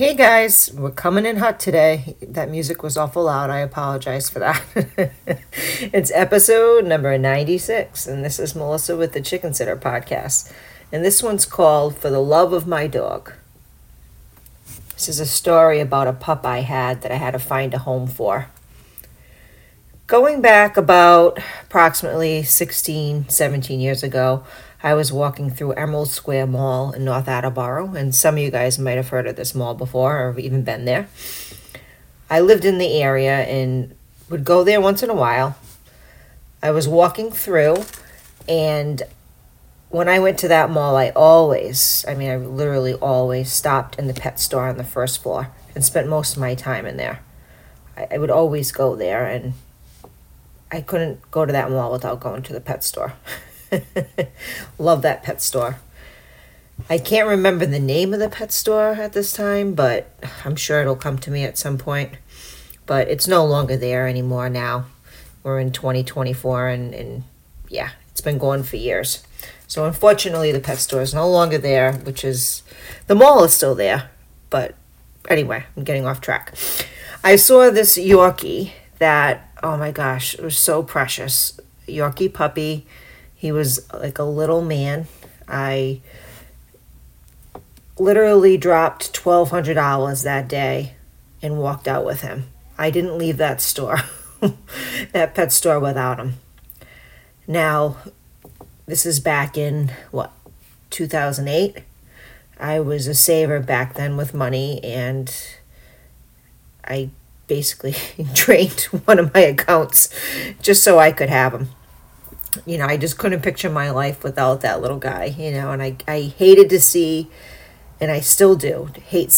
Hey guys, we're coming in hot today. That music was awful loud. I apologize for that. It's episode number 96, and this is Melissa with the Chicken Sitter Podcast. And this one's called For the Love of My Dog. This is a story about a pup I had that I had to find a home for. Going back about approximately 16, 17 years ago, I was walking through Emerald Square Mall in North Attleboro, and some of you guys might have heard of this mall before or even been there. I lived in the area and would go there once in a while. I was walking through, and when I went to that mall, I literally always stopped in the pet store on the first floor and spent most of my time in there. I would always go there, and I couldn't go to that mall without going to the pet store. Love that pet store. I can't remember the name of the pet store at this time, but I'm sure it'll come to me at some point. But it's no longer there anymore now. We're in 2024 and yeah, it's been going for years. So unfortunately, the pet store is no longer there, which is, the mall is still there. But anyway, I'm getting off track. I saw this Yorkie that, oh my gosh, it was so precious. Yorkie puppy. He was like a little man. I literally dropped $1,200 that day and walked out with him. I didn't leave that store, that pet store, without him. Now, this is back in, 2008? I was a saver back then with money, and I basically drained one of my accounts just so I could have him. You know, I just couldn't picture my life without that little guy, you know, and I hated to see, and I still do, I hate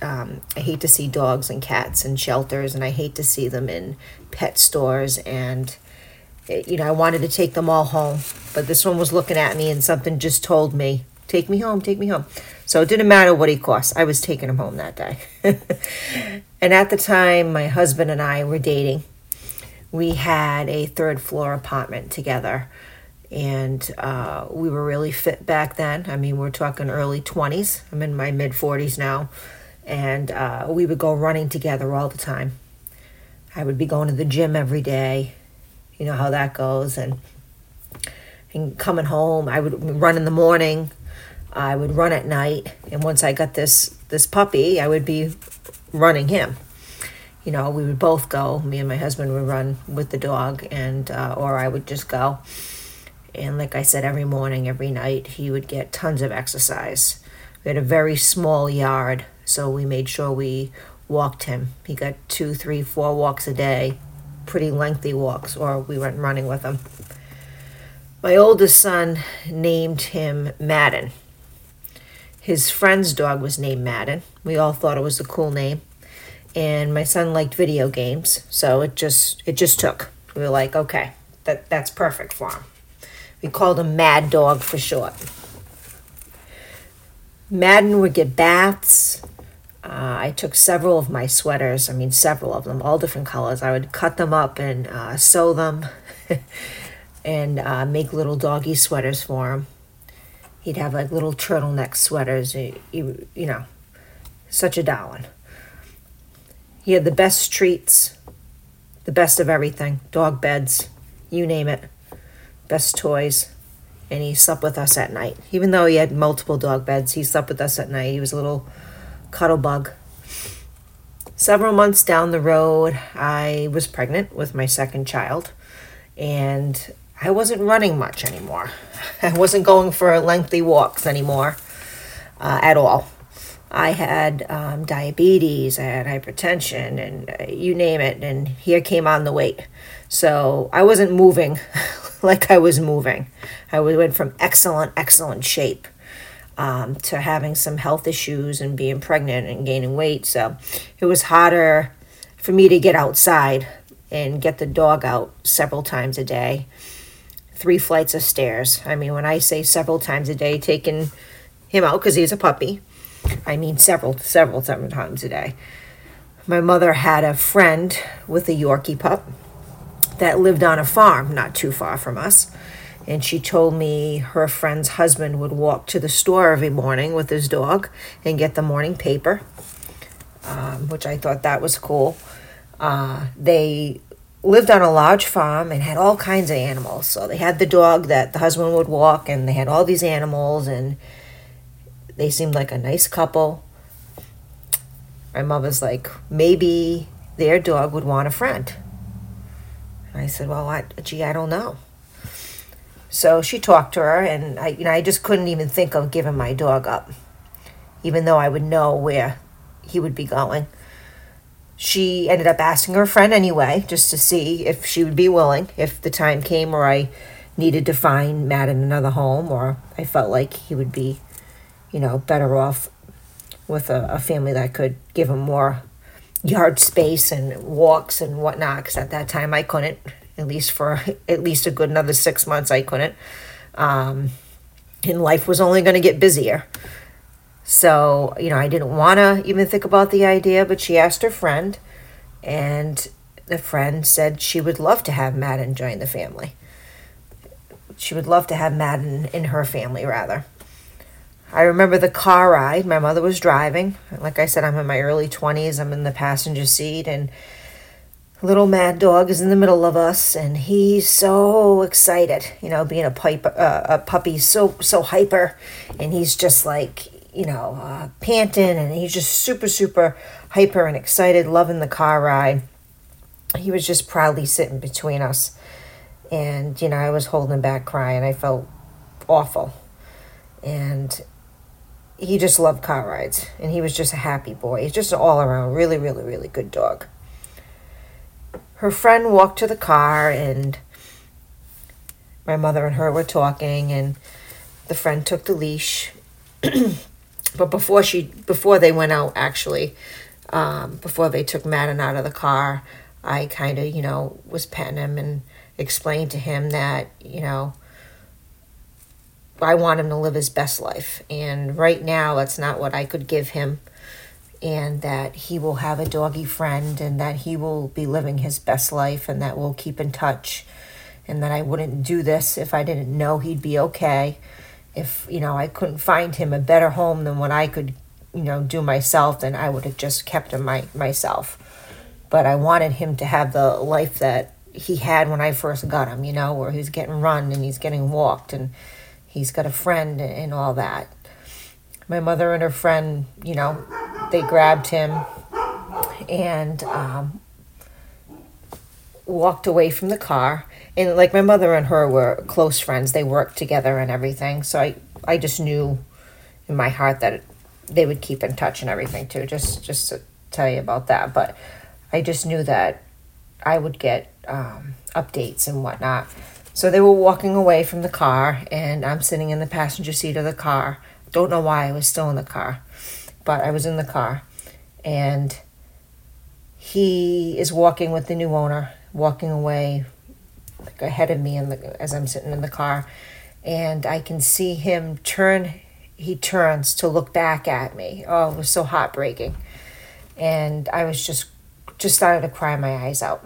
to see dogs and cats in shelters, and I hate to see them in pet stores, and, you know, I wanted to take them all home, but this one was looking at me, and something just told me, take me home, take me home. So it didn't matter what he cost, I was taking him home that day. And at the time, my husband and I were dating. We had a third floor apartment together, and we were really fit back then. I mean, we're talking early 20s. I'm in my mid 40s now, and we would go running together all the time. I would be going to the gym every day. You know how that goes, and coming home, I would run in the morning. I would run at night, and once I got this puppy, I would be running him. You know, we would both go. Me and my husband would run with the dog, and or I would just go. And like I said, every morning, every night, he would get tons of exercise. We had a very small yard, so we made sure we walked him. He got 2, 3, 4 walks a day, pretty lengthy walks, or we went running with him. My oldest son named him Madden. His friend's dog was named Madden. We all thought it was a cool name. And my son liked video games, so it just took. We were like, okay, that's perfect for him. We called him Mad Dog for short. Madden would get baths. I took several of my sweaters, several of them, all different colors. I would cut them up and sew them and make little doggy sweaters for him. He'd have like little turtleneck sweaters, you know, such a darling. He had the best treats, the best of everything, dog beds, you name it, best toys, and he slept with us at night. Even though he had multiple dog beds, he slept with us at night. He was a little cuddle bug. Several months down the road, I was pregnant with my second child, and I wasn't running much anymore. I wasn't going for lengthy walks anymore at all. I had diabetes, I had hypertension, and you name it, and here came on the weight. So I wasn't moving like I was moving. I went from excellent shape to having some health issues and being pregnant and gaining weight. So it was harder for me to get outside and get the dog out several times a day, 3 flights of stairs. I mean, when I say several times a day, taking him out because he's a puppy, I mean several times a day. My mother had a friend with a Yorkie pup that lived on a farm not too far from us, And she told me her friend's husband would walk to the store every morning with his dog and get the morning paper, which I thought that was cool. They lived on a large farm and had all kinds of animals. So they had the dog that the husband would walk, and they had all these animals, and they seemed like a nice couple. My mother's like, maybe their dog would want a friend. And I said, well, I don't know. So she talked to her, and I just couldn't even think of giving my dog up, even though I would know where he would be going. She ended up asking her friend anyway, just to see if she would be willing, if the time came or I needed to find Matt in another home, or I felt like he would be, better off with a family that could give him more yard space and walks and whatnot, because at that time I couldn't. At least for a good another 6 months, I couldn't. And life was only going to get busier. So, I didn't want to even think about the idea, but she asked her friend, and the friend said she would love to have Madden join the family. She would love to have Madden in her family, rather. I remember the car ride. My mother was driving. Like I said, I'm in my early 20s. I'm in the passenger seat, and little mad dog is in the middle of us, and he's so excited, being a puppy, so hyper, and he's just like, panting, and he's just super, super hyper and excited, loving the car ride. He was just proudly sitting between us, and, I was holding him back crying. I felt awful, and he just loved car rides, and he was just a happy boy. He's just an all-around really, really, really good dog. Her friend walked to the car, and my mother and her were talking, and the friend took the leash. But before they went out, actually, before they took Madden out of the car, I kind of, was petting him and explained to him that, I want him to live his best life. And right now, that's not what I could give him. And that he will have a doggy friend, and that he will be living his best life, and that we'll keep in touch, and that I wouldn't do this if I didn't know he'd be okay, if I couldn't find him a better home than what I could do myself, then I would have just kept him myself. But I wanted him to have the life that he had when I first got him, where he's getting run and he's getting walked and he's got a friend and all that. My mother and her friend, they grabbed him and walked away from the car. And like my mother and her were close friends. They worked together and everything. So I just knew in my heart that they would keep in touch and everything too, just to tell you about that. But I just knew that I would get updates and whatnot. So they were walking away from the car, and I'm sitting in the passenger seat of the car. Don't know why I was still in the car, but I was in the car, and he is walking with the new owner, walking away like ahead of me as I'm sitting in the car, and I can see him turns to look back at me. Oh, it was so heartbreaking, and I was just started to cry my eyes out.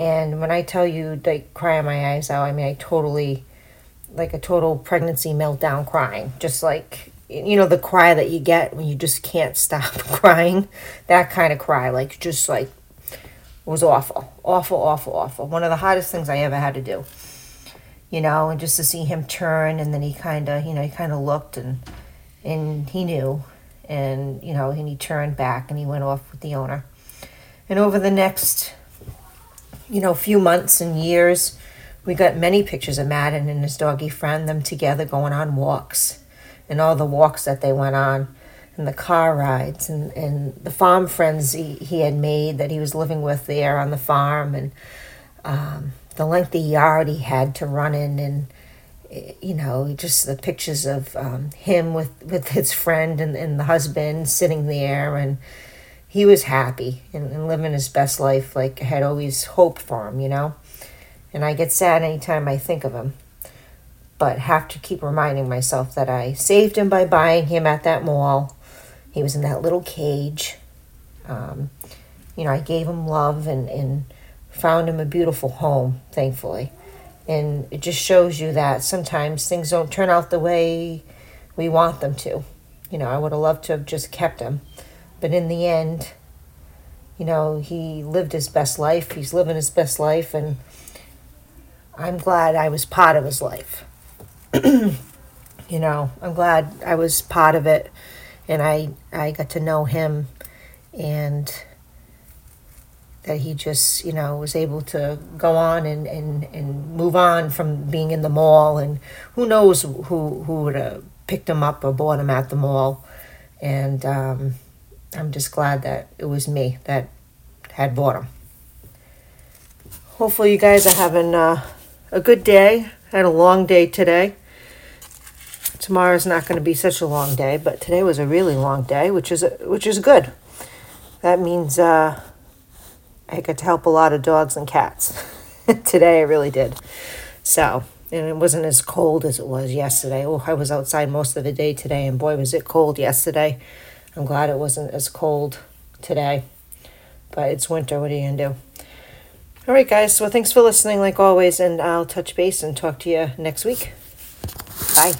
And when I tell you, like, crying my eyes out, I mean, I totally, like a total pregnancy meltdown crying. Just like, the cry that you get when you just can't stop crying. That kind of cry, it was awful. Awful. One of the hardest things I ever had to do. And just to see him turn, and then he kind of, he kind of looked, and he knew. And, and he turned back, and he went off with the owner. And over the next, few months and years, we got many pictures of Madden and his doggy friend, them together going on walks, and all the walks that they went on, and the car rides, and the farm friends he had made that he was living with there on the farm, and the lengthy yard he had to run in, and, just the pictures of him with his friend and the husband sitting there, and he was happy and living his best life like I had always hoped for him, And I get sad anytime I think of him, but have to keep reminding myself that I saved him by buying him at that mall. He was in that little cage. I gave him love and found him a beautiful home, thankfully. And it just shows you that sometimes things don't turn out the way we want them to. You know, I would have loved to have just kept him. But in the end, you know, he lived his best life. He's living his best life. And I'm glad I was part of his life. You know, I'm glad I was part of it. And I got to know him. And that he just, you know, was able to go on and move on from being in the mall. And who knows who would have picked him up or bought him at the mall. And I'm just glad that it was me that had bought him. Hopefully you guys are having a good day. I had a long day today. Tomorrow's not going to be such a long day, but today was a really long day, which is good. That means I got to help a lot of dogs and cats. Today I really did. So, and it wasn't as cold as it was yesterday. Oh, I was outside most of the day today, and boy, was it cold yesterday. I'm glad it wasn't as cold today. But it's winter. What are you going to do? All right, guys. So thanks for listening, like always, and I'll touch base and talk to you next week. Bye.